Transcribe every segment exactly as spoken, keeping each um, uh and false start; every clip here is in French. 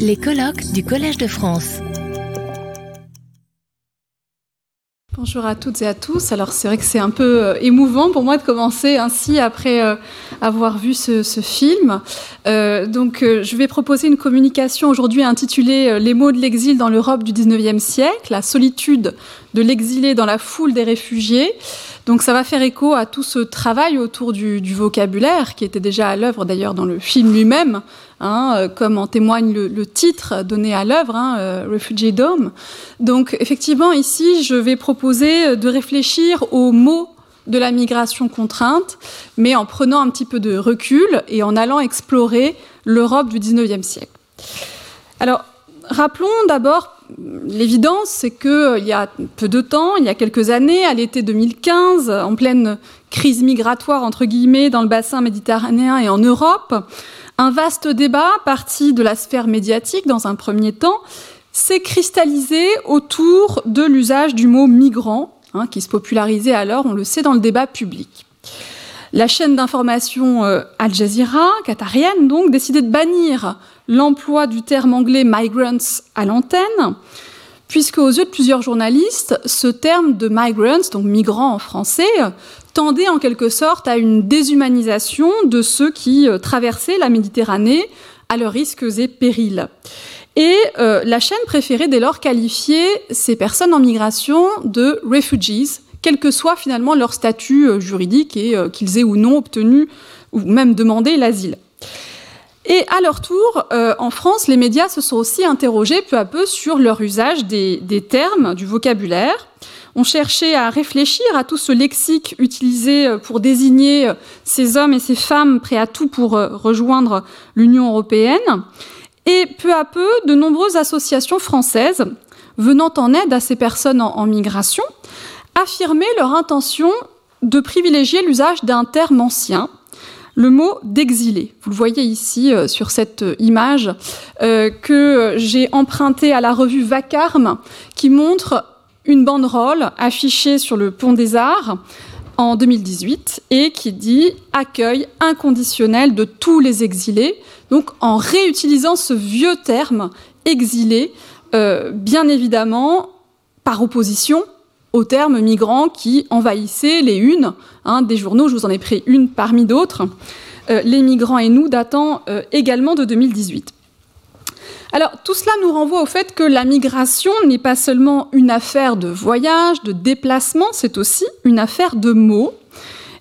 Les colloques du Collège de France. Bonjour à toutes et à tous. Alors c'est vrai que c'est un peu euh, émouvant pour moi de commencer ainsi après euh, avoir vu ce, ce film. Euh, donc euh, je vais proposer une communication aujourd'hui intitulée « Les mots de l'exil dans l'Europe du dix-neuvième siècle, la solitude de l'exilé dans la foule des réfugiés ». Donc ça va faire écho à tout ce travail autour du, du vocabulaire qui était déjà à l'œuvre d'ailleurs dans le film lui-même, hein, comme en témoigne le, le titre donné à l'œuvre, hein, euh, Refugee Dome. Donc effectivement ici je vais proposer de réfléchir aux mots de la migration contrainte, mais en prenant un petit peu de recul et en allant explorer l'Europe du dix-neuvième siècle. Alors rappelons d'abord l'évidence, c'est qu'il y a peu de temps, il y a quelques années, à l'été deux mille quinze, en pleine crise migratoire, entre guillemets, dans le bassin méditerranéen et en Europe, un vaste débat, parti de la sphère médiatique dans un premier temps, s'est cristallisé autour de l'usage du mot « migrant », hein, qui se popularisait alors, on le sait, dans le débat public. La chaîne d'information euh, Al Jazeera, qatarienne, donc, décidait de bannir l'emploi du terme anglais « migrants » à l'antenne, puisque aux yeux de plusieurs journalistes, ce terme de « migrants », donc « migrants » en français, tendait en quelque sorte à une déshumanisation de ceux qui euh, traversaient la Méditerranée à leurs risques et périls. Et euh, la chaîne préférait dès lors qualifier ces personnes en migration de « refugees », quel que soit finalement leur statut juridique et euh, qu'ils aient ou non obtenu ou même demandé l'asile. Et à leur tour, euh, en France, les médias se sont aussi interrogés peu à peu sur leur usage des, des termes, du vocabulaire. On cherchait à réfléchir à tout ce lexique utilisé pour désigner ces hommes et ces femmes prêts à tout pour rejoindre l'Union européenne. Et peu à peu, de nombreuses associations françaises venant en aide à ces personnes en, en migration affirmer leur intention de privilégier l'usage d'un terme ancien, le mot « d'exilé ». Vous le voyez ici euh, sur cette image euh, que j'ai empruntée à la revue Vacarme, qui montre une banderole affichée sur le Pont des Arts en deux mille dix-huit et qui dit « accueil inconditionnel de tous les exilés ». Donc en réutilisant ce vieux terme « exilé euh, », bien évidemment par opposition au terme migrants qui envahissaient les unes hein, des journaux. Je vous en ai pris une parmi d'autres. Euh, les migrants et nous datant euh, également de deux mille dix-huit. Alors, tout cela nous renvoie au fait que la migration n'est pas seulement une affaire de voyage, de déplacement, c'est aussi une affaire de mots.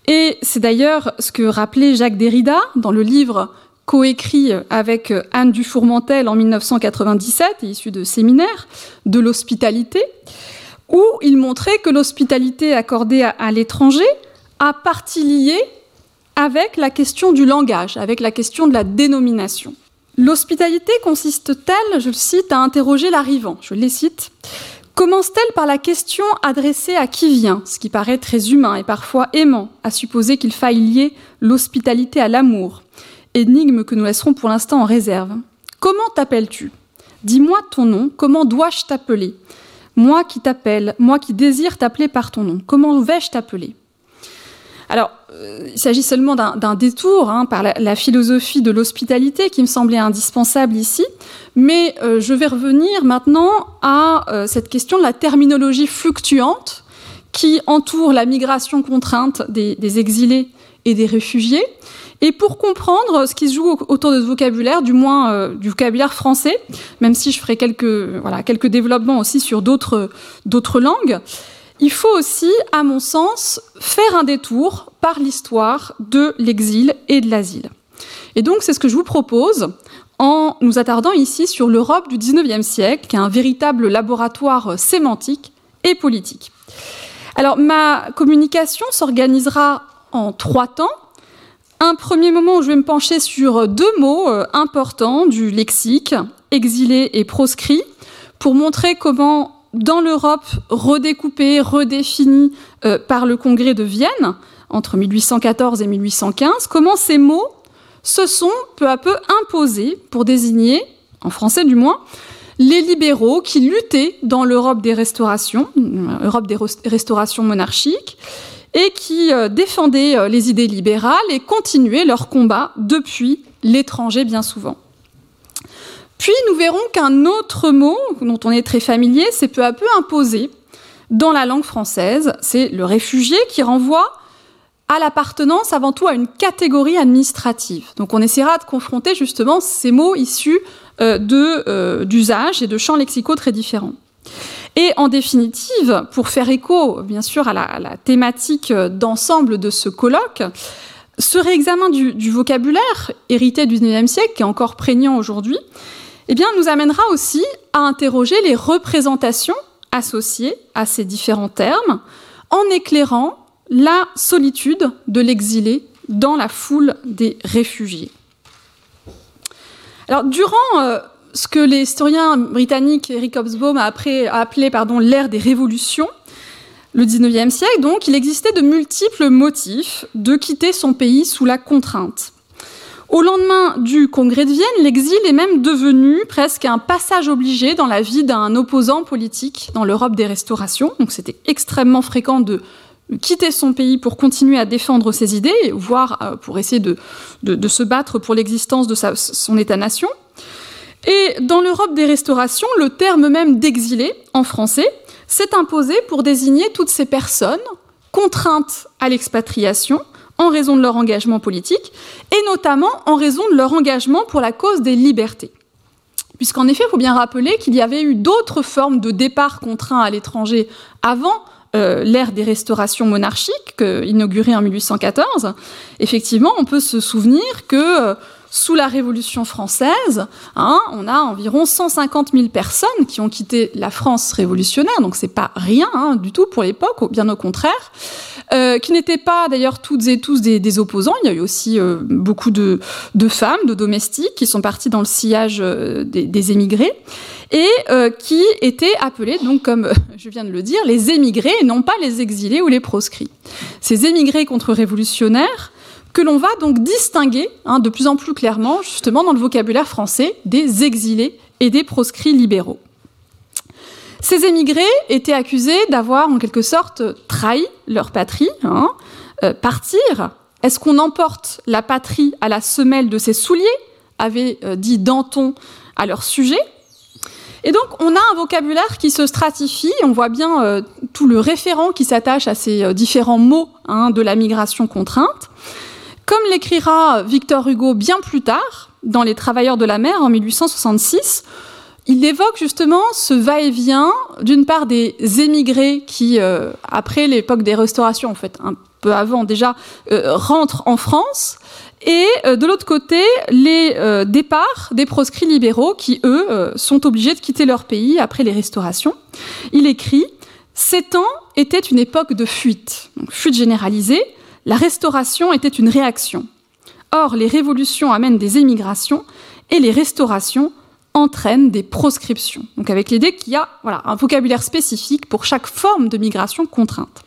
Et c'est d'ailleurs ce que rappelait Jacques Derrida dans le livre coécrit avec Anne Dufourmantelle en dix-neuf cent quatre-vingt-dix-sept, issu de séminaires, de l'hospitalité, où il montrait que l'hospitalité accordée à, à l'étranger a partie liée avec la question du langage, avec la question de la dénomination. L'hospitalité consiste-t-elle, je le cite, à interroger l'arrivant, je les cite, commence-t-elle par la question adressée à qui vient, ce qui paraît très humain et parfois aimant, à supposer qu'il faille lier l'hospitalité à l'amour, énigme que nous laisserons pour l'instant en réserve. Comment t'appelles-tu ? Dis-moi ton nom, comment dois-je t'appeler ? Moi qui t'appelle, moi qui désire t'appeler par ton nom, comment vais-je t'appeler ? Alors, euh, il s'agit seulement d'un, d'un détour hein, par la, la philosophie de l'hospitalité qui me semblait indispensable ici, mais euh, je vais revenir maintenant à euh, cette question de la terminologie fluctuante qui entoure la migration contrainte des, des exilés et des réfugiés, et pour comprendre ce qui se joue autour de ce vocabulaire, du moins euh, du vocabulaire français, même si je ferai quelques, voilà, quelques développements aussi sur d'autres, d'autres langues, il faut aussi, à mon sens, faire un détour par l'histoire de l'exil et de l'asile. Et donc, c'est ce que je vous propose en nous attardant ici sur l'Europe du dix-neuvième siècle, qui est un véritable laboratoire sémantique et politique. Alors, ma communication s'organisera en trois temps. Un premier moment où je vais me pencher sur deux mots importants du lexique, exilé et proscrit, pour montrer comment, dans l'Europe redécoupée, redéfinie euh, par le Congrès de Vienne, entre mille huit cent quatorze et mille huit cent quinze, comment ces mots se sont peu à peu imposés pour désigner, en français du moins, les libéraux qui luttaient dans l'Europe des restaurations, l'Europe des restaurations monarchiques, et qui euh, défendaient euh, les idées libérales et continuaient leur combat depuis l'étranger bien souvent. Puis nous verrons qu'un autre mot dont on est très familier s'est peu à peu imposé dans la langue française, c'est le réfugié, qui renvoie à l'appartenance avant tout à une catégorie administrative. Donc on essaiera de confronter justement ces mots issus euh, de, euh, d'usages et de champs lexicaux très différents. Et en définitive, pour faire écho bien sûr à la, à la thématique d'ensemble de ce colloque, ce réexamen du, du vocabulaire hérité du dix-neuvième siècle, qui est encore prégnant aujourd'hui, eh bien, nous amènera aussi à interroger les représentations associées à ces différents termes, en éclairant la solitude de l'exilé dans la foule des réfugiés. Alors, durant euh, ce que l'historien britannique Eric Hobsbawm a, après, a appelé pardon, l'ère des révolutions, le dix-neuvième siècle, donc, il existait de multiples motifs de quitter son pays sous la contrainte. Au lendemain du Congrès de Vienne, l'exil est même devenu presque un passage obligé dans la vie d'un opposant politique dans l'Europe des restaurations. Donc c'était extrêmement fréquent de quitter son pays pour continuer à défendre ses idées, voire pour essayer de, de, de se battre pour l'existence de sa, son État-nation. Et dans l'Europe des restaurations, le terme même d'exilé, en français, s'est imposé pour désigner toutes ces personnes contraintes à l'expatriation, en raison de leur engagement politique, et notamment en raison de leur engagement pour la cause des libertés. Puisqu'en effet, il faut bien rappeler qu'il y avait eu d'autres formes de départ contraints à l'étranger avant euh, l'ère des restaurations monarchiques, euh, inaugurée en mille huit cent quatorze. Effectivement, on peut se souvenir que euh, sous la Révolution française, hein, on a environ cent cinquante mille personnes qui ont quitté la France révolutionnaire, donc c'est pas rien hein, du tout pour l'époque, bien au contraire, Euh, qui n'étaient pas d'ailleurs toutes et tous des, des opposants. Il y a eu aussi euh, beaucoup de, de femmes, de domestiques qui sont parties dans le sillage euh, des, des émigrés et euh, qui étaient appelées, donc comme je viens de le dire, les émigrés et non pas les exilés ou les proscrits. Ces émigrés contre-révolutionnaires que l'on va donc distinguer hein, de plus en plus clairement justement dans le vocabulaire français des exilés et des proscrits libéraux. Ces émigrés étaient accusés d'avoir, en quelque sorte, trahi leur patrie. Hein. Euh, partir, est-ce qu'on emporte la patrie à la semelle de ses souliers, avait euh, dit Danton à leur sujet. Et donc, on a un vocabulaire qui se stratifie. On voit bien euh, tout le référent qui s'attache à ces euh, différents mots hein, de la migration contrainte. Comme l'écrira Victor Hugo bien plus tard, dans Les travailleurs de la mer, en mille huit cent soixante-six, il évoque justement ce va-et-vient, d'une part des émigrés qui, euh, après l'époque des restaurations, en fait, un peu avant déjà, euh, rentrent en France, et euh, de l'autre côté, les euh, départs des proscrits libéraux qui, eux, euh, sont obligés de quitter leur pays après les restaurations. Il écrit « Ces temps étaient une époque de fuite, donc fuite généralisée, la restauration était une réaction. Or, les révolutions amènent des émigrations et les restaurations entraîne des proscriptions. » Donc avec l'idée qu'il y a voilà, un vocabulaire spécifique pour chaque forme de migration contrainte.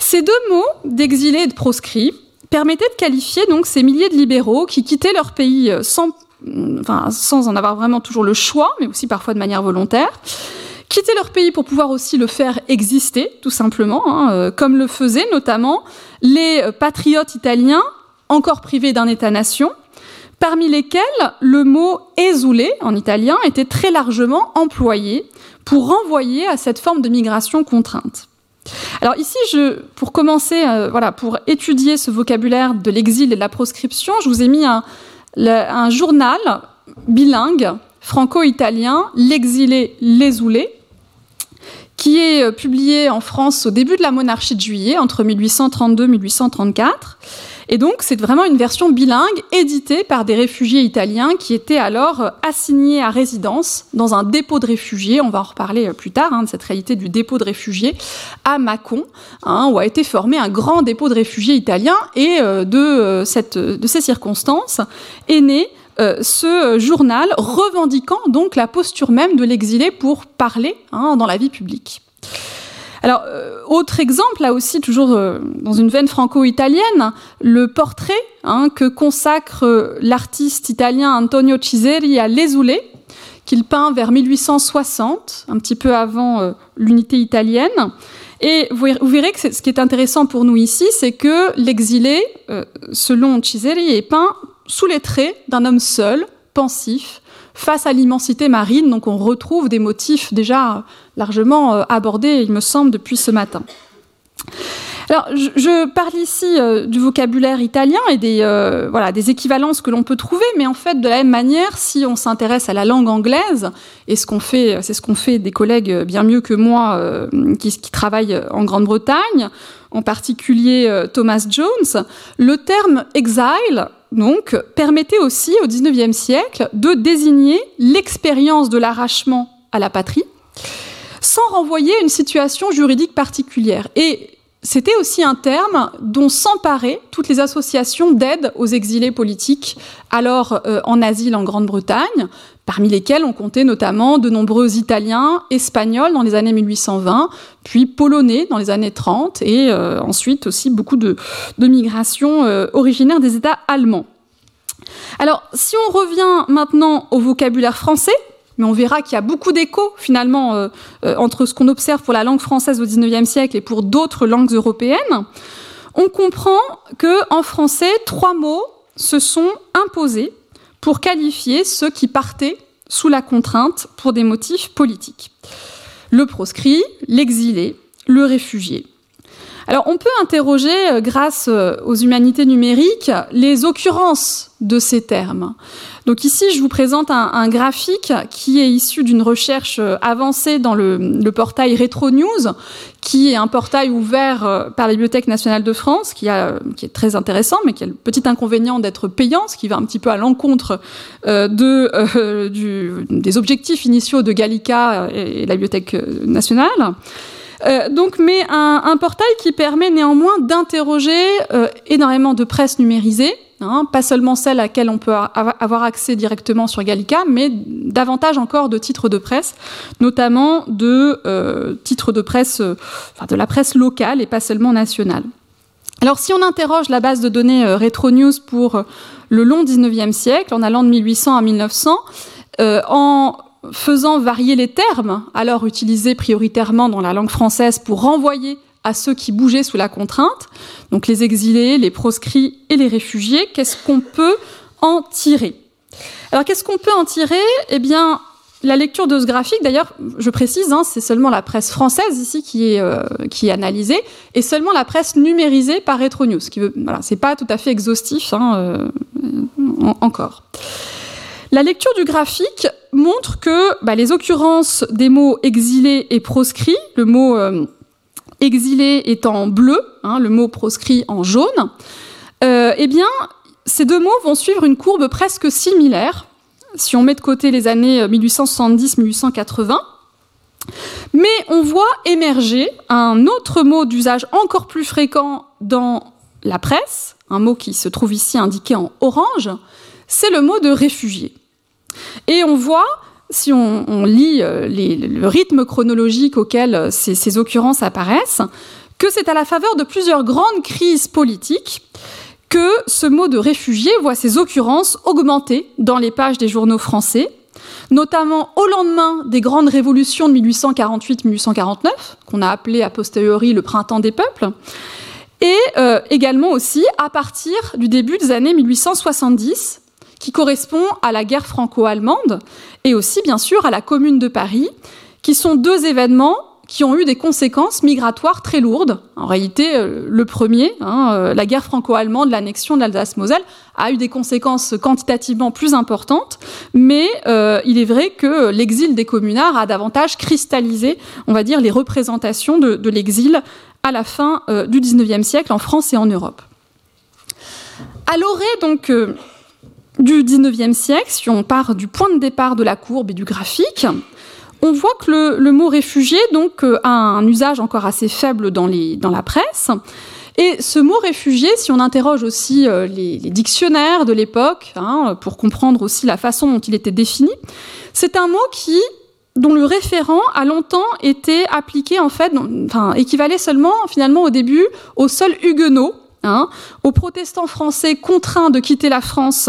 Ces deux mots, d'exilé et de proscrit, permettaient de qualifier donc ces milliers de libéraux qui quittaient leur pays sans, enfin, sans en avoir vraiment toujours le choix, mais aussi parfois de manière volontaire, quittaient leur pays pour pouvoir aussi le faire exister, tout simplement, hein, comme le faisaient notamment les patriotes italiens, encore privés d'un État-nation, parmi lesquels le mot « esule » en italien était très largement employé pour renvoyer à cette forme de migration contrainte. Alors ici, je, pour commencer, euh, voilà, pour étudier ce vocabulaire de l'exil et de la proscription, je vous ai mis un, le, un journal bilingue franco-italien, « L'exilé, l'esule », qui est publié en France au début de la monarchie de Juillet, entre mille huit cent trente-deux et mille huit cent trente-quatre. Et donc, c'est vraiment une version bilingue éditée par des réfugiés italiens qui étaient alors assignés à résidence dans un dépôt de réfugiés. On va en reparler plus tard, hein, de cette réalité du dépôt de réfugiés à Mâcon, hein, où a été formé un grand dépôt de réfugiés italiens. Et euh, de, euh, cette, de ces circonstances est né euh, ce journal revendiquant donc la posture même de l'exilé pour parler hein, dans la vie publique. Alors, euh, autre exemple, là aussi, toujours euh, dans une veine franco-italienne, le portrait hein, que consacre euh, l'artiste italien Antonio Ciseri à l'esule, qu'il peint vers mille huit cent soixante, un petit peu avant euh, l'unité italienne. Et vous, vous verrez que ce qui est intéressant pour nous ici, c'est que l'exilé, euh, selon Ciseri, est peint sous les traits d'un homme seul, pensif face à l'immensité marine. Donc on retrouve des motifs déjà largement abordés, il me semble, depuis ce matin. Alors, je, je parle ici euh, du vocabulaire italien et des, euh, voilà, des équivalences que l'on peut trouver, mais en fait, de la même manière, si on s'intéresse à la langue anglaise, et ce qu'on fait, c'est ce qu'on fait des collègues bien mieux que moi euh, qui, qui travaillent en Grande-Bretagne, en particulier euh, Thomas Jones, le terme « exile », donc, permettait aussi, au dix-neuvième siècle, de désigner l'expérience de l'arrachement à la patrie, sans renvoyer à une situation juridique particulière. Et c'était aussi un terme dont s'emparaient toutes les associations d'aide aux exilés politiques, alors euh, en asile en Grande-Bretagne, parmi lesquelles on comptait notamment de nombreux Italiens, Espagnols dans les années mille huit cent vingt, puis Polonais dans les années trente, et euh, ensuite aussi beaucoup de, de migrations euh, originaires des États allemands. Alors, si on revient maintenant au vocabulaire français, mais on verra qu'il y a beaucoup d'écho, finalement, euh, euh, entre ce qu'on observe pour la langue française au dix-neuvième siècle et pour d'autres langues européennes. On comprend qu'en français, trois mots se sont imposés pour qualifier ceux qui partaient sous la contrainte pour des motifs politiques. Le proscrit, l'exilé, le réfugié. Alors, on peut interroger, grâce aux humanités numériques, les occurrences de ces termes. Donc ici, je vous présente un, un graphique qui est issu d'une recherche avancée dans le, le portail RetroNews, qui est un portail ouvert par la Bibliothèque nationale de France, qui, a, qui est très intéressant, mais qui a le petit inconvénient d'être payant, ce qui va un petit peu à l'encontre euh, de, euh, du, des objectifs initiaux de Gallica et, et la Bibliothèque nationale. Euh, donc, mais un, un portail qui permet néanmoins d'interroger euh, énormément de presse numérisée, hein, pas seulement celle à laquelle on peut a- avoir accès directement sur Gallica, mais davantage encore de titres de presse, notamment de euh, titres de presse, euh, enfin, de la presse locale et pas seulement nationale. Alors, si on interroge la base de données euh, RetroNews pour euh, le long dix-neuvième siècle, en allant de mille huit cents à mille neuf cents, euh, en faisant varier les termes, alors utilisés prioritairement dans la langue française pour renvoyer à ceux qui bougeaient sous la contrainte, donc les exilés, les proscrits et les réfugiés, qu'est-ce qu'on peut en tirer ? Alors, qu'est-ce qu'on peut en tirer ? Eh bien, la lecture de ce graphique, d'ailleurs, je précise, hein, c'est seulement la presse française ici qui est, euh, qui est analysée, et seulement la presse numérisée par RetroNews, ce qui veut, voilà, c'est pas tout à fait exhaustif, hein, euh, en, encore. La lecture du graphique montre que bah, les occurrences des mots « exilé » et « proscrit », le mot euh, « exilé » est en bleu, hein, le mot « proscrit » en jaune, euh, eh bien, ces deux mots vont suivre une courbe presque similaire, si on met de côté les années dix-huit cent soixante-dix à dix-huit cent quatre-vingt, mais on voit émerger un autre mot d'usage encore plus fréquent dans la presse, un mot qui se trouve ici indiqué en orange, c'est le mot de « réfugié ». Et on voit, si on, on lit euh, les, le rythme chronologique auquel euh, ces, ces occurrences apparaissent, que c'est à la faveur de plusieurs grandes crises politiques que ce mot de réfugié voit ses occurrences augmenter dans les pages des journaux français, notamment au lendemain des grandes révolutions de dix-huit cent quarante-huit à dix-huit cent quarante-neuf, qu'on a appelé a posteriori le printemps des peuples, et euh, également aussi à partir du début des années dix-huit cent soixante-dix, qui correspond à la guerre franco-allemande et aussi, bien sûr, à la Commune de Paris, qui sont deux événements qui ont eu des conséquences migratoires très lourdes. En réalité, le premier, hein, la guerre franco-allemande, l'annexion de l'Alsace-Moselle, a eu des conséquences quantitativement plus importantes, mais euh, il est vrai que l'exil des communards a davantage cristallisé, on va dire, les représentations de, de l'exil à la fin euh, du dix-neuvième siècle en France et en Europe. À l'orée, donc... Euh, du dix-neuvième siècle, si on part du point de départ de la courbe et du graphique, on voit que le, le mot « réfugié » donc, a un usage encore assez faible dans, les, dans la presse. Et ce mot « réfugié », si on interroge aussi euh, les, les dictionnaires de l'époque, hein, pour comprendre aussi la façon dont il était défini, c'est un mot qui, dont le référent a longtemps été appliqué, en fait, enfin, équivalait seulement, finalement, au début, aux seuls huguenots, Hein, aux protestants français contraints de quitter la France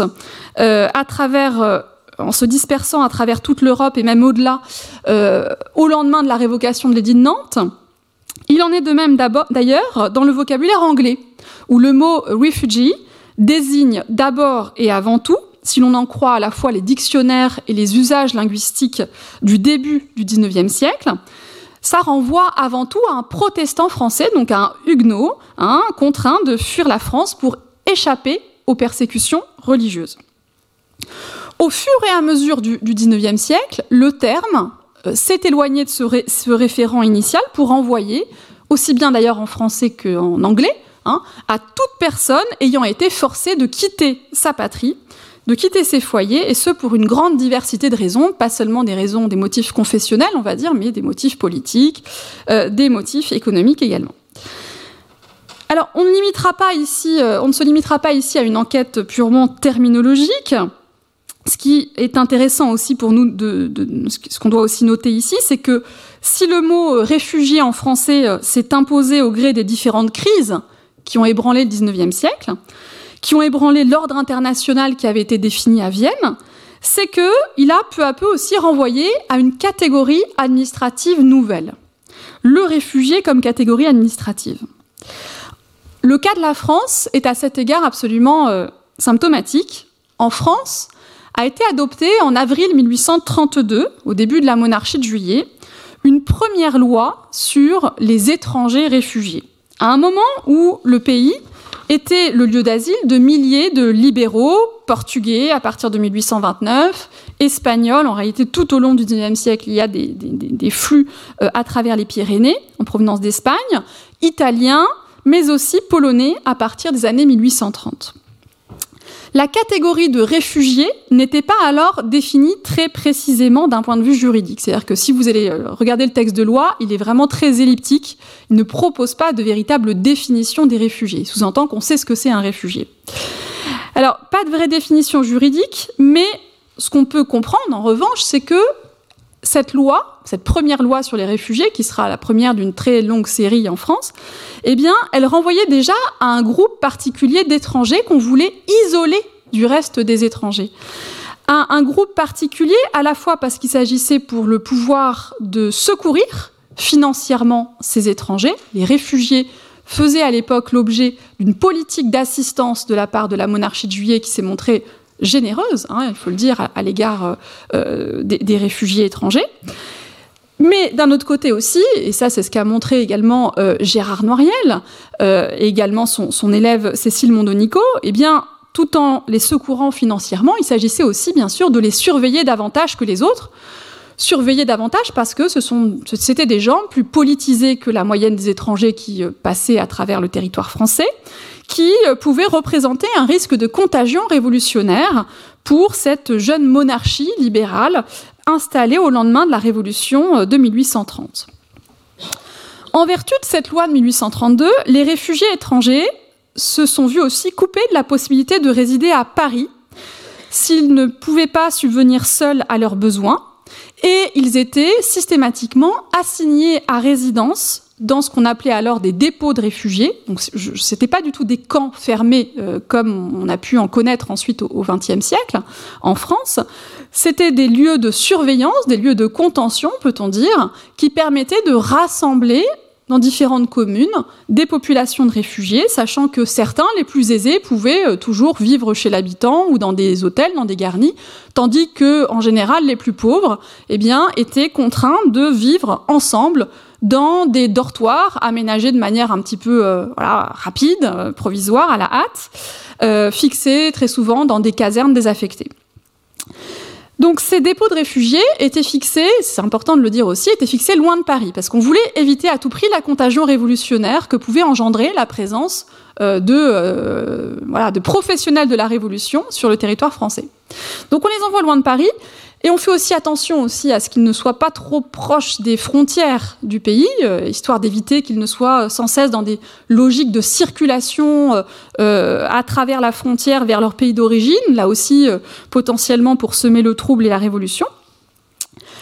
euh, à travers, euh, en se dispersant à travers toute l'Europe et même au-delà, euh, au lendemain de la révocation de l'édit de Nantes. Il en est de même d'ailleurs dans le vocabulaire anglais, où le mot « refugee » désigne d'abord et avant tout si l'on en croit à la fois les dictionnaires et les usages linguistiques du début du dix-neuvième siècle, ça renvoie avant tout à un protestant français, donc à un huguenot, hein, contraint de fuir la France pour échapper aux persécutions religieuses. Au fur et à mesure du, du dix-neuvième siècle, le terme euh, s'est éloigné de ce, ré, ce référent initial pour renvoyer, aussi bien d'ailleurs en français qu'en anglais, hein, à toute personne ayant été forcée de quitter sa patrie, de quitter ses foyers, et ce pour une grande diversité de raisons, pas seulement des raisons, des motifs confessionnels, on va dire, mais des motifs politiques, euh, des motifs économiques également. Alors, on ne, limitera pas ici, euh, on ne se limitera pas ici à une enquête purement terminologique. Ce qui est intéressant aussi pour nous, de, de, ce qu'on doit aussi noter ici, c'est que si le mot « réfugié » en français s'est imposé au gré des différentes crises qui ont ébranlé le dix-neuvième siècle, qui ont ébranlé l'ordre international qui avait été défini à Vienne, c'est qu'il a peu à peu aussi renvoyé à une catégorie administrative nouvelle. Le réfugié comme catégorie administrative. Le cas de la France est à cet égard absolument euh, symptomatique. En France, a été adoptée en avril mille huit cent trente-deux, au début de la monarchie de Juillet, une première loi sur les étrangers réfugiés, à un moment où le pays était le lieu d'asile de milliers de libéraux, portugais à partir de mille huit cent vingt-neuf, espagnols. En réalité, tout au long du dix-neuvième siècle, il y a des, des, des flux à travers les Pyrénées, en provenance d'Espagne, italiens, mais aussi polonais à partir des années mille huit cent trente. La catégorie de réfugiés n'était pas alors définie très précisément d'un point de vue juridique. C'est-à-dire que si vous allez regarder le texte de loi, il est vraiment très elliptique. Il ne propose pas de véritable définition des réfugiés. Il sous-entend qu'on sait ce que c'est un réfugié. Alors, pas de vraie définition juridique, mais ce qu'on peut comprendre, en revanche, c'est que cette loi, cette première loi sur les réfugiés, qui sera la première d'une très longue série en France, eh bien, elle renvoyait déjà à un groupe particulier d'étrangers qu'on voulait isoler du reste des étrangers. Un, un groupe particulier à la fois parce qu'il s'agissait pour le pouvoir de secourir financièrement ces étrangers. Les réfugiés faisaient à l'époque l'objet d'une politique d'assistance de la part de la monarchie de Juillet qui s'est montrée généreuse, hein, il faut le dire, à, à l'égard euh, des, des réfugiés étrangers. Mais d'un autre côté aussi, et ça c'est ce qu'a montré également euh, Gérard Noiriel, euh, et également son, son élève Cécile Mondonico, eh bien, tout en les secourant financièrement, il s'agissait aussi bien sûr de les surveiller davantage que les autres, surveiller davantage parce que ce sont, c'était des gens plus politisés que la moyenne des étrangers qui euh, passaient à travers le territoire français, qui pouvait représenter un risque de contagion révolutionnaire pour cette jeune monarchie libérale installée au lendemain de la Révolution de mille huit cent trente. En vertu de cette loi de mille huit cent trente-deux, les réfugiés étrangers se sont vus aussi coupés de la possibilité de résider à Paris s'ils ne pouvaient pas subvenir seuls à leurs besoins, et ils étaient systématiquement assignés à résidence dans ce qu'on appelait alors des dépôts de réfugiés. Donc, ce n'était pas du tout des camps fermés euh, comme on a pu en connaître ensuite au vingtième siècle en France. C'était des lieux de surveillance, des lieux de contention, peut-on dire, qui permettaient de rassembler dans différentes communes des populations de réfugiés, sachant que certains, les plus aisés, pouvaient euh, toujours vivre chez l'habitant ou dans des hôtels, dans des garnis, tandis que, en général, les plus pauvres, eh bien, étaient contraints de vivre ensemble dans des dortoirs aménagés de manière un petit peu euh, voilà, rapide, euh, provisoire, à la hâte, euh, fixés très souvent dans des casernes désaffectées. Donc ces dépôts de réfugiés étaient fixés, c'est important de le dire aussi, étaient fixés loin de Paris, parce qu'on voulait éviter à tout prix la contagion révolutionnaire que pouvait engendrer la présence euh, de, euh, voilà, de professionnels de la Révolution sur le territoire français. Donc on les envoie loin de Paris, et on fait aussi attention aussi à ce qu'ils ne soient pas trop proches des frontières du pays, euh, histoire d'éviter qu'ils ne soient sans cesse dans des logiques de circulation euh, à travers la frontière vers leur pays d'origine, là aussi euh, potentiellement pour semer le trouble et la révolution.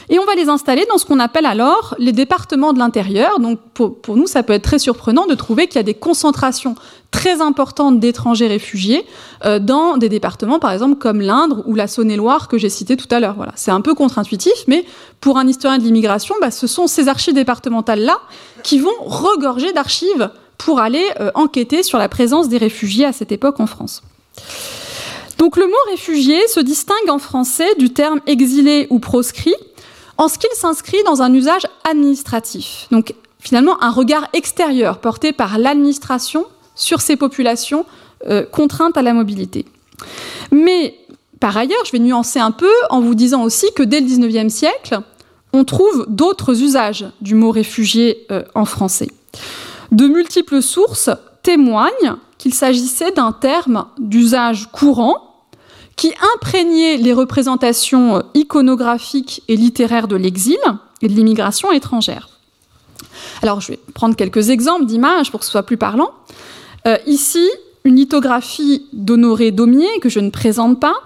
Et on va les installer dans ce qu'on appelle alors les départements de l'intérieur. Donc pour, pour nous, ça peut être très surprenant de trouver qu'il y a des concentrations très importantes d'étrangers réfugiés euh, dans des départements, par exemple, comme l'Indre ou la Saône-et-Loire que j'ai cité tout à l'heure. Voilà. C'est un peu contre-intuitif, mais pour un historien de l'immigration, bah, ce sont ces archives départementales-là qui vont regorger d'archives pour aller euh, enquêter sur la présence des réfugiés à cette époque en France. Donc le mot réfugié se distingue en français du terme exilé ou proscrit en ce qu'il s'inscrit dans un usage administratif. Donc finalement un regard extérieur porté par l'administration sur ces populations euh, contraintes à la mobilité. Mais par ailleurs, je vais nuancer un peu en vous disant aussi que dès le dix-neuvième siècle, on trouve d'autres usages du mot réfugié euh, en français. De multiples sources témoignent qu'il s'agissait d'un terme d'usage courant qui imprégnait les représentations iconographiques et littéraires de l'exil et de l'immigration étrangère. Alors, je vais prendre quelques exemples d'images pour que ce soit plus parlant. Euh, ici, une lithographie d'Honoré Daumier, que je ne présente pas,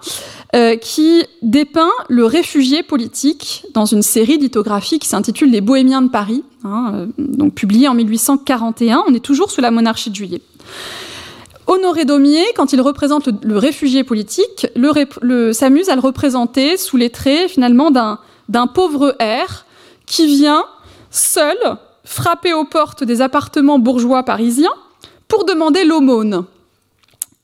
euh, qui dépeint le réfugié politique dans une série de lithographies qui s'intitule « Les Bohémiens de Paris », hein, euh, donc publiée en mille huit cent quarante et un. On est toujours sous la monarchie de Juillet. Honoré Daumier, quand il représente le, le réfugié politique, le rép- le, s'amuse à le représenter sous les traits, finalement, d'un, d'un pauvre R qui vient seul frapper aux portes des appartements bourgeois parisiens pour demander l'aumône.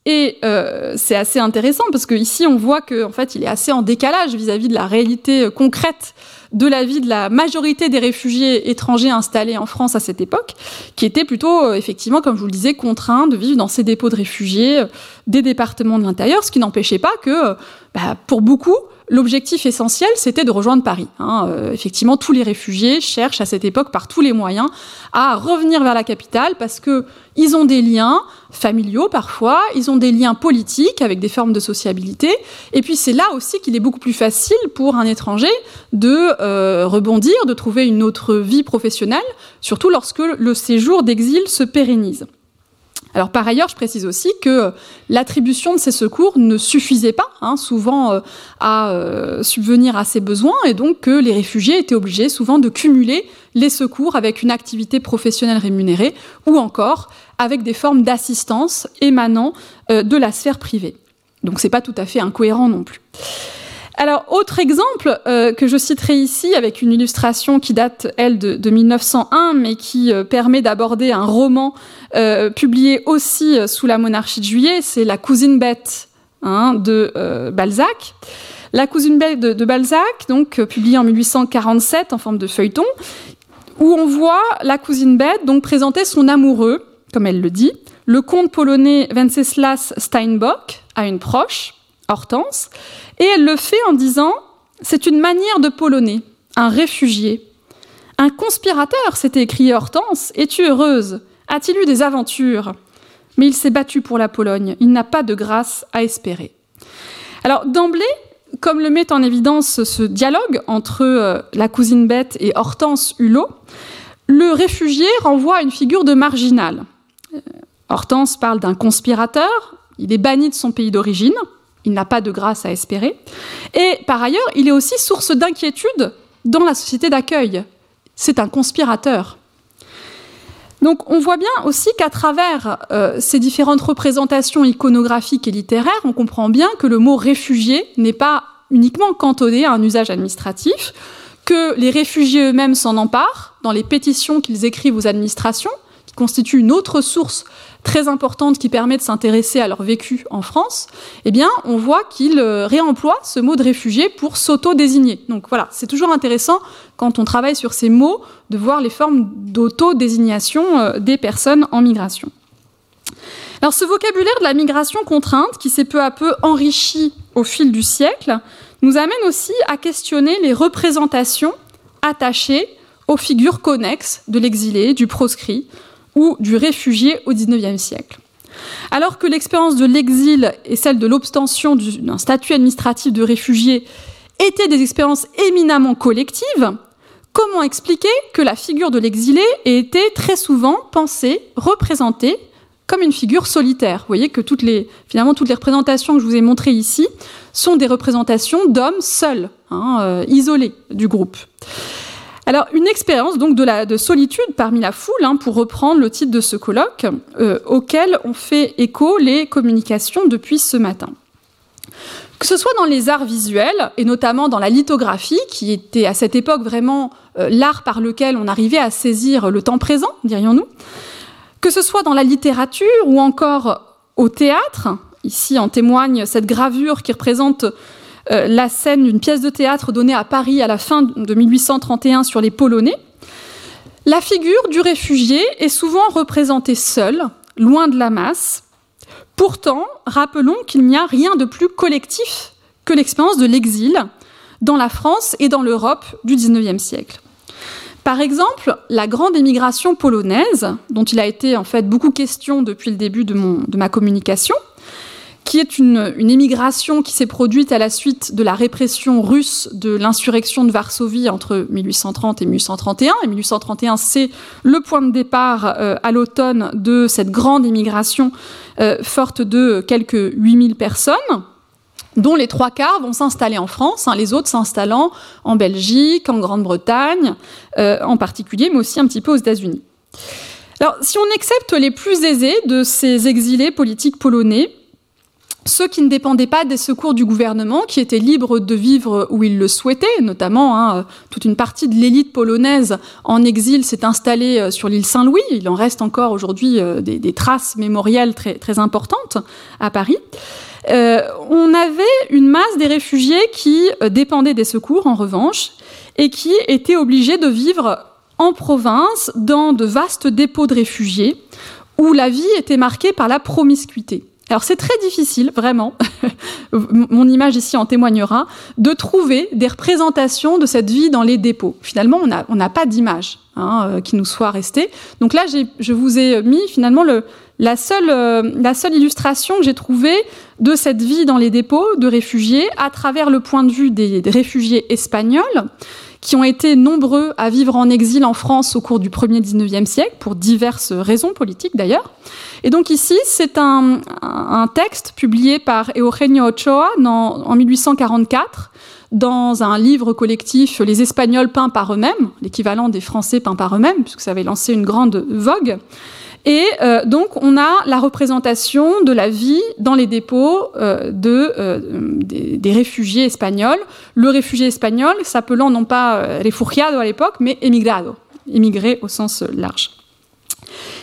Et euh, c'est assez intéressant parce qu'ici, on voit qu'en fait, il est assez en décalage vis-à-vis de la réalité concrète de la vie de la majorité des réfugiés étrangers installés en France à cette époque, qui étaient plutôt, effectivement, comme je vous le disais, contraints de vivre dans ces dépôts de réfugiés des départements de l'intérieur, ce qui n'empêchait pas que, bah, pour beaucoup, l'objectif essentiel, c'était de rejoindre Paris. Hein, euh, effectivement, tous les réfugiés cherchent à cette époque, par tous les moyens, à revenir vers la capitale parce que ils ont des liens familiaux parfois, ils ont des liens politiques avec des formes de sociabilité. Et puis c'est là aussi qu'il est beaucoup plus facile pour un étranger de euh, rebondir, de trouver une autre vie professionnelle, surtout lorsque le séjour d'exil se pérennise. Alors, par ailleurs, je précise aussi que l'attribution de ces secours ne suffisait pas, hein, souvent, euh, à euh, subvenir à ces besoins, et donc que les réfugiés étaient obligés souvent de cumuler les secours avec une activité professionnelle rémunérée ou encore avec des formes d'assistance émanant euh, de la sphère privée. Donc, c'est pas tout à fait incohérent non plus. Alors, autre exemple euh, que je citerai ici, avec une illustration qui date, elle, de, de mille neuf cent un, mais qui euh, permet d'aborder un roman euh, publié aussi euh, sous la monarchie de Juillet, c'est « La cousine Bette » hein, de euh, Balzac. « La cousine Bette » de, de Balzac, donc, euh, publiée en mille huit cent quarante-sept en forme de feuilleton, où on voit la cousine Bette donc, présenter son amoureux, comme elle le dit, le comte polonais Wenceslas Steinbock, à une proche, Hortense, et elle le fait en disant « C'est une manière de Polonais, un réfugié. Un conspirateur, s'était écrié Hortense, es-tu heureuse? A-t-il eu des aventures? Mais il s'est battu pour la Pologne, il n'a pas de grâce à espérer. » Alors d'emblée, comme le met en évidence ce dialogue entre euh, la cousine Bette et Hortense Hulot, le réfugié renvoie à une figure de marginal. Euh, Hortense parle d'un conspirateur, il est banni de son pays d'origine, il n'a pas de grâce à espérer. Et par ailleurs, il est aussi source d'inquiétude dans la société d'accueil. C'est un conspirateur. Donc on voit bien aussi qu'à travers euh, ces différentes représentations iconographiques et littéraires, on comprend bien que le mot « réfugié » n'est pas uniquement cantonné à un usage administratif, que les réfugiés eux-mêmes s'en emparent dans les pétitions qu'ils écrivent aux administrations, qui constituent une autre source très importante qui permet de s'intéresser à leur vécu en France, eh bien, on voit qu'ils réemploient ce mot de réfugié pour s'auto-désigner. Donc voilà, c'est toujours intéressant, quand on travaille sur ces mots, de voir les formes d'auto-désignation des personnes en migration. Alors, ce vocabulaire de la migration contrainte, qui s'est peu à peu enrichi au fil du siècle, nous amène aussi à questionner les représentations attachées aux figures connexes de l'exilé, du proscrit, ou du réfugié au dix-neuvième siècle. Alors que l'expérience de l'exil et celle de l'obtention d'un statut administratif de réfugié étaient des expériences éminemment collectives, comment expliquer que la figure de l'exilé ait été très souvent pensée, représentée comme une figure solitaire? Vous voyez que toutes les, finalement, toutes les représentations que je vous ai montrées ici sont des représentations d'hommes seuls, hein, euh, isolés du groupe. Alors, une expérience donc de, la, de solitude parmi la foule, hein, pour reprendre le titre de ce colloque, euh, auquel ont fait écho les communications depuis ce matin. Que ce soit dans les arts visuels, et notamment dans la lithographie, qui était à cette époque vraiment euh, l'art par lequel on arrivait à saisir le temps présent, dirions-nous, que ce soit dans la littérature ou encore au théâtre, Ici en témoigne cette gravure qui représente euh, la scène d'une pièce de théâtre donnée à Paris à la fin de mille huit cent trente et un sur les Polonais. La figure du réfugié est souvent représentée seule, loin de la masse. Pourtant, rappelons qu'il n'y a rien de plus collectif que l'expérience de l'exil dans la France et dans l'Europe du dix-neuvième siècle. Par exemple, la grande émigration polonaise, dont il a été en fait beaucoup question depuis le début de, mon, de ma communication, qui est une, une émigration qui s'est produite à la suite de la répression russe de l'insurrection de Varsovie entre mille huit cent trente et mille huit cent trente et un. Et mille huit cent trente et un, c'est le point de départ euh, à l'automne de cette grande émigration euh, forte de quelques huit mille personnes, dont les trois quarts vont s'installer en France, hein, les autres s'installant en Belgique, en Grande-Bretagne, euh, en particulier, mais aussi un petit peu aux États-Unis. Alors, si on accepte les plus aisés de ces exilés politiques polonais, ceux qui ne dépendaient pas des secours du gouvernement, qui étaient libres de vivre où ils le souhaitaient, notamment hein, toute une partie de l'élite polonaise en exil s'est installée sur l'île Saint-Louis. Il en reste encore aujourd'hui des, des traces mémorielles très, très importantes à Paris. Euh, on avait une masse des réfugiés qui dépendaient des secours, en revanche, et qui étaient obligés de vivre en province, dans de vastes dépôts de réfugiés, où la vie était marquée par la promiscuité. Alors c'est très difficile, vraiment, mon image ici en témoignera, de trouver des représentations de cette vie dans les dépôts. Finalement, on n'a on n'a pas d'image hein, euh, qui nous soit restée. Donc là, j'ai, je vous ai mis finalement le, la, seule, euh, la seule illustration que j'ai trouvée de cette vie dans les dépôts de réfugiés à travers le point de vue des, des réfugiés espagnols qui ont été nombreux à vivre en exil en France au cours du premier dix-neuvième siècle, pour diverses raisons politiques d'ailleurs. Et donc ici, c'est un, un texte publié par Eugenio Ochoa dans, en mille huit cent quarante-quatre dans un livre collectif « Les Espagnols peints par eux-mêmes », l'équivalent des Français peints par eux-mêmes, puisque ça avait lancé une grande vogue. Et euh, donc, on a la représentation de la vie dans les dépôts euh, de, euh, des, des réfugiés espagnols. Le réfugié espagnol s'appelant non pas euh, « refugiado » à l'époque, mais « emigrado », émigré au sens large.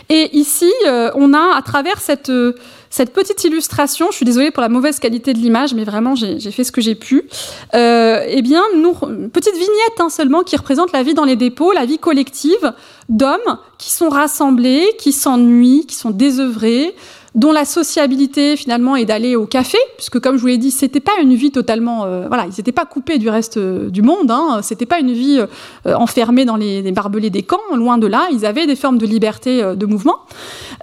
Et ici, euh, on a, à travers cette, euh, cette petite illustration, je suis désolée pour la mauvaise qualité de l'image, mais vraiment, j'ai, j'ai fait ce que j'ai pu, euh, eh bien, nous, une petite vignette hein, seulement qui représente la vie dans les dépôts, la vie collective d'hommes qui sont rassemblés, qui s'ennuient, qui sont désœuvrés, dont la sociabilité, finalement, est d'aller au café, puisque, comme je vous l'ai dit, c'était pas une vie totalement... Euh, voilà, ils n'étaient pas coupés du reste euh, du monde, hein, c'était pas une vie euh, enfermée dans les, les barbelés des camps, loin de là, ils avaient des formes de liberté euh, de mouvement.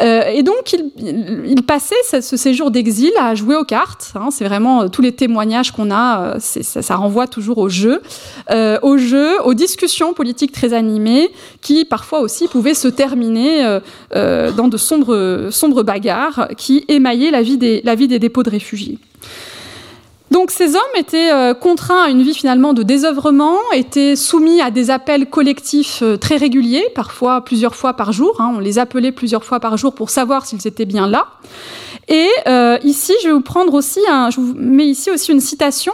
Euh, et donc, ils, ils passaient ce, ce séjour d'exil à jouer aux cartes, hein, c'est vraiment euh, tous les témoignages qu'on a, euh, c'est, ça, ça renvoie toujours au jeu, euh, au jeu, aux discussions politiques très animées, qui, parfois aussi, pouvaient se terminer euh, euh, dans de sombres, sombres bagarres, qui émaillaient la vie des, la vie des dépôts de réfugiés. Donc ces hommes étaient euh, contraints à une vie finalement de désœuvrement, étaient soumis à des appels collectifs euh, très réguliers, parfois plusieurs fois par jour. Hein, on les appelait plusieurs fois par jour pour savoir s'ils étaient bien là. Et euh, ici, je vais vous prendre aussi, un, je vous mets ici aussi une citation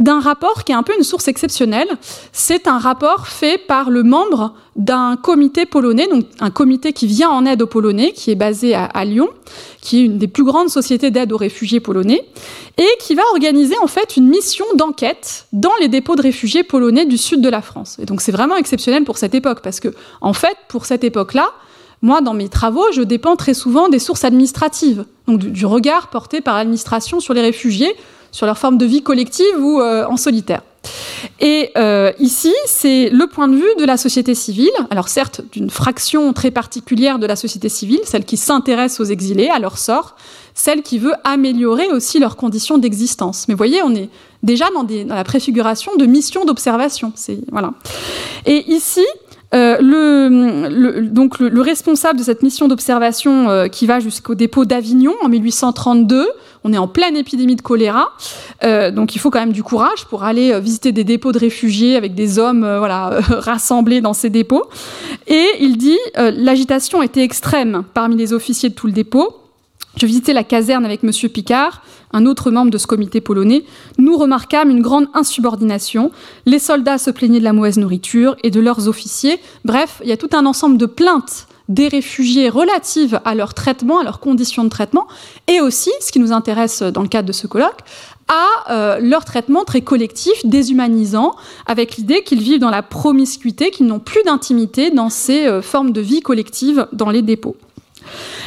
d'un rapport qui est un peu une source exceptionnelle. C'est un rapport fait par le membre d'un comité polonais, donc un comité qui vient en aide aux Polonais, qui est basé à, à Lyon, qui est une des plus grandes sociétés d'aide aux réfugiés polonais, et qui va organiser en fait une mission d'enquête dans les dépôts de réfugiés polonais du sud de la France. Et donc c'est vraiment exceptionnel pour cette époque, parce que en fait, pour cette époque-là, moi, dans mes travaux, je dépends très souvent des sources administratives, donc du, du regard porté par l'administration sur les réfugiés, sur leur forme de vie collective ou euh, en solitaire. Et euh, ici, c'est le point de vue de la société civile, alors certes d'une fraction très particulière de la société civile, celle qui s'intéresse aux exilés, à leur sort, celle qui veut améliorer aussi leurs conditions d'existence. Mais vous voyez, on est déjà dans, des, dans la préfiguration de missions d'observation. C'est, voilà. Et ici, euh, le, le, donc le, le responsable de cette mission d'observation euh, qui va jusqu'au dépôt d'Avignon en mille huit cent trente-deux, on est en pleine épidémie de choléra, euh, donc il faut quand même du courage pour aller euh, visiter des dépôts de réfugiés avec des hommes euh, voilà, euh, rassemblés dans ces dépôts. Et il dit euh, « L'agitation était extrême parmi les officiers de tout le dépôt. Je visitais la caserne avec M. Picard, un autre membre de ce comité polonais. Nous remarquâmes une grande insubordination. Les soldats se plaignaient de la mauvaise nourriture et de leurs officiers. Bref, il y a tout un ensemble de plaintes des réfugiés relatives à leur traitement, à leurs conditions de traitement, et aussi, ce qui nous intéresse dans le cadre de ce colloque, à euh, leur traitement très collectif, déshumanisant, avec l'idée qu'ils vivent dans la promiscuité, qu'ils n'ont plus d'intimité dans ces euh, formes de vie collective dans les dépôts.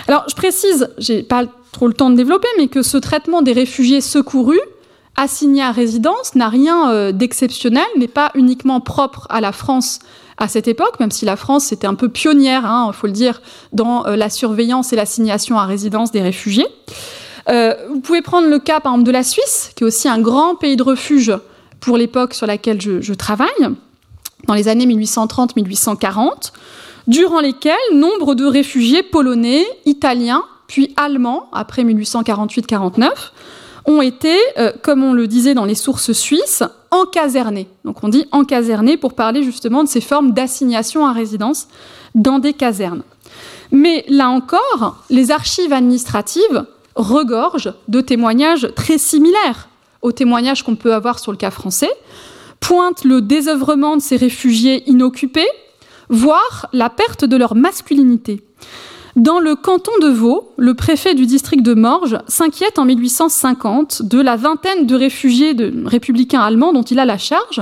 Alors, je précise, j'ai pas trop le temps de développer, mais que ce traitement des réfugiés secourus, assignés à résidence, n'a rien euh, d'exceptionnel, n'est pas uniquement propre à la France à cette époque, même si la France était un peu pionnière, hein, faut le dire, dans euh, la surveillance et l'assignation à résidence des réfugiés. Euh, vous pouvez prendre le cas, par exemple, de la Suisse, qui est aussi un grand pays de refuge pour l'époque sur laquelle je, je travaille, dans les années mille huit cent trente à mille huit cent quarante, durant lesquelles nombre de réfugiés polonais, italiens, puis allemands, après mille huit cent quarante-huit à quarante-neuf, ont été, euh, comme on le disait dans les sources suisses, encasernés. Donc on dit encasernés pour parler justement de ces formes d'assignation à résidence dans des casernes. Mais là encore, les archives administratives regorge de témoignages très similaires aux témoignages qu'on peut avoir sur le cas français, pointe le désœuvrement de ces réfugiés inoccupés, voire la perte de leur masculinité. Dans le canton de Vaud, le préfet du district de Morges s'inquiète en mille huit cent cinquante de la vingtaine de réfugiés de républicains allemands dont il a la charge,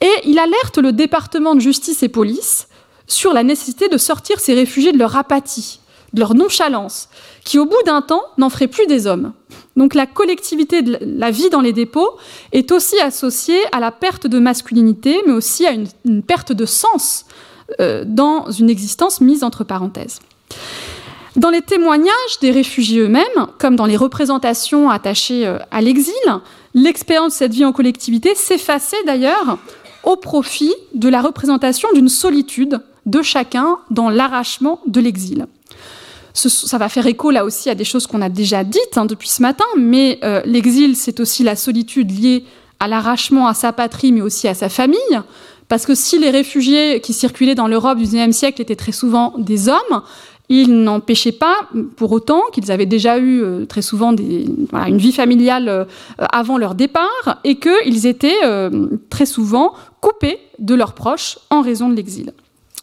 et il alerte le département de justice et police sur la nécessité de sortir ces réfugiés de leur apathie, de leur nonchalance, qui au bout d'un temps n'en ferait plus des hommes. Donc la collectivité de la vie dans les dépôts est aussi associée à la perte de masculinité, mais aussi à une, une perte de sens euh, dans une existence mise entre parenthèses. Dans les témoignages des réfugiés eux-mêmes, comme dans les représentations attachées à l'exil, l'expérience de cette vie en collectivité s'effaçait d'ailleurs au profit de la représentation d'une solitude de chacun dans l'arrachement de l'exil. Ça va faire écho là aussi à des choses qu'on a déjà dites hein, depuis ce matin, mais euh, l'exil, c'est aussi la solitude liée à l'arrachement à sa patrie, mais aussi à sa famille, parce que si les réfugiés qui circulaient dans l'Europe du dix-neuvième siècle étaient très souvent des hommes, ils n'empêchaient pas, pour autant, qu'ils avaient déjà eu euh, très souvent des, voilà, une vie familiale euh, avant leur départ, et qu'ils étaient euh, très souvent coupés de leurs proches en raison de l'exil.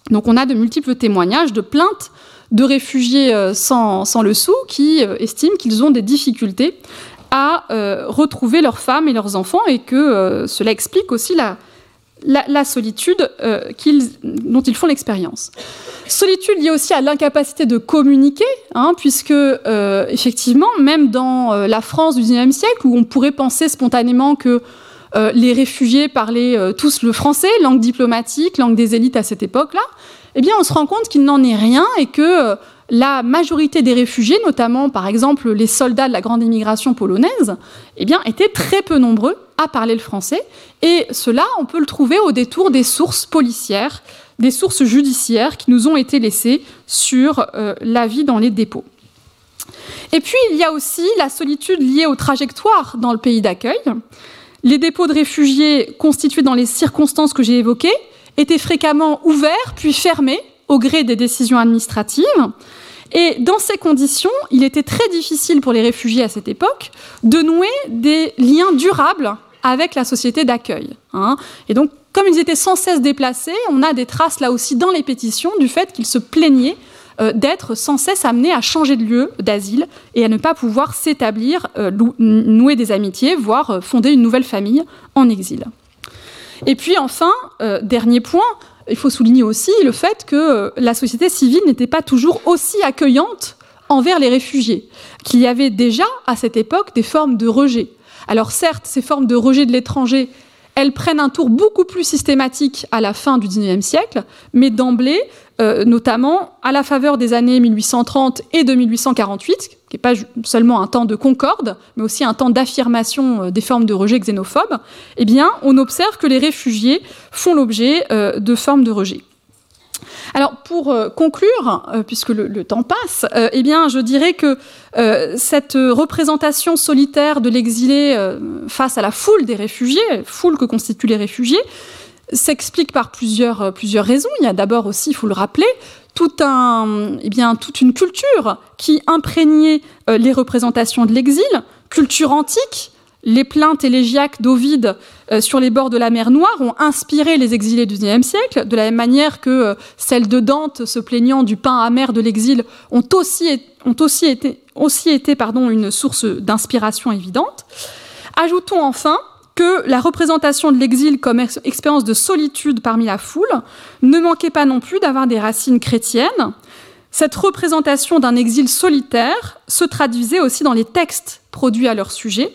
Donc on a de multiples témoignages de plaintes de réfugiés sans, sans le sou qui estiment qu'ils ont des difficultés à euh, retrouver leurs femmes et leurs enfants et que euh, cela explique aussi la, la, la solitude euh, qu'ils, dont ils font l'expérience. Solitude liée aussi à l'incapacité de communiquer, hein, puisque euh, effectivement, même dans euh, la France du dix-neuvième siècle, où on pourrait penser spontanément que euh, les réfugiés parlaient euh, tous le français, langue diplomatique, langue des élites à cette époque-là, eh bien, on se rend compte qu'il n'en est rien et que la majorité des réfugiés, notamment, par exemple, les soldats de la grande immigration polonaise, eh bien, étaient très peu nombreux à parler le français. Et cela, on peut le trouver au détour des sources policières, des sources judiciaires qui nous ont été laissées sur euh, la vie dans les dépôts. Et puis, il y a aussi la solitude liée aux trajectoires dans le pays d'accueil. Les dépôts de réfugiés constitués dans les circonstances que j'ai évoquées étaient fréquemment ouverts puis fermés au gré des décisions administratives. Et dans ces conditions, il était très difficile pour les réfugiés à cette époque de nouer des liens durables avec la société d'accueil. Hein. Et donc, comme ils étaient sans cesse déplacés, on a des traces là aussi dans les pétitions du fait qu'ils se plaignaient euh, d'être sans cesse amenés à changer de lieu d'asile et à ne pas pouvoir s'établir, euh, nouer des amitiés, voire euh, fonder une nouvelle famille en exil. Et puis enfin, euh, dernier point, il faut souligner aussi le fait que euh, la société civile n'était pas toujours aussi accueillante envers les réfugiés, qu'il y avait déjà à cette époque des formes de rejet. Alors certes, ces formes de rejet de l'étranger, elles prennent un tour beaucoup plus systématique à la fin du dix-neuvième siècle, mais d'emblée, euh, notamment à la faveur des années mille huit cent trente et de mille huit cent quarante-huit, qui n'est pas seulement un temps de concorde, mais aussi un temps d'affirmation des formes de rejet xénophobes, eh bien, on observe que les réfugiés font l'objet euh, de formes de rejet. Alors, pour euh, conclure, euh, puisque le, le temps passe, euh, eh bien, je dirais que euh, cette représentation solitaire de l'exilé euh, face à la foule des réfugiés, foule que constituent les réfugiés, s'explique par plusieurs, euh, plusieurs raisons. Il y a d'abord aussi, il faut le rappeler, tout un, eh bien, toute une culture qui imprégnait euh, les représentations de l'exil, culture antique, les plaintes élégiaques d'Ovide euh, sur les bords de la mer Noire ont inspiré les exilés du dix-neuvième siècle, de la même manière que euh, celles de Dante se plaignant du pain amer de l'exil ont aussi, ont aussi été, aussi été pardon, une source d'inspiration évidente. Ajoutons enfin que la représentation de l'exil comme expérience de solitude parmi la foule ne manquait pas non plus d'avoir des racines chrétiennes. Cette représentation d'un exil solitaire se traduisait aussi dans les textes produits à leur sujet,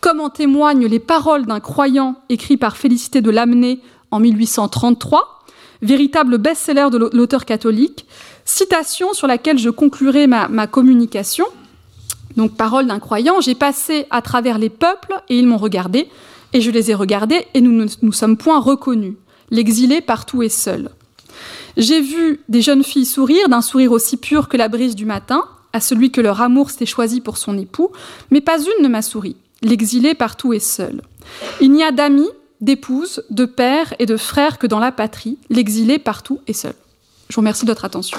comme en témoignent les paroles d'un croyant écrit par Félicité de Lamennais en mille huit cent trente-trois, véritable best-seller de l'auteur catholique, citation sur laquelle je conclurai ma, ma communication. Donc, parole d'un croyant, j'ai passé à travers les peuples et ils m'ont regardé, et je les ai regardés et nous ne nous sommes point reconnus. L'exilé partout est seul. J'ai vu des jeunes filles sourire, d'un sourire aussi pur que la brise du matin, à celui que leur amour s'était choisi pour son époux, mais pas une ne m'a souri. L'exilé partout est seul. Il n'y a d'amis, d'épouses, de pères et de frères que dans la patrie. L'exilé partout est seul. Je vous remercie de votre attention.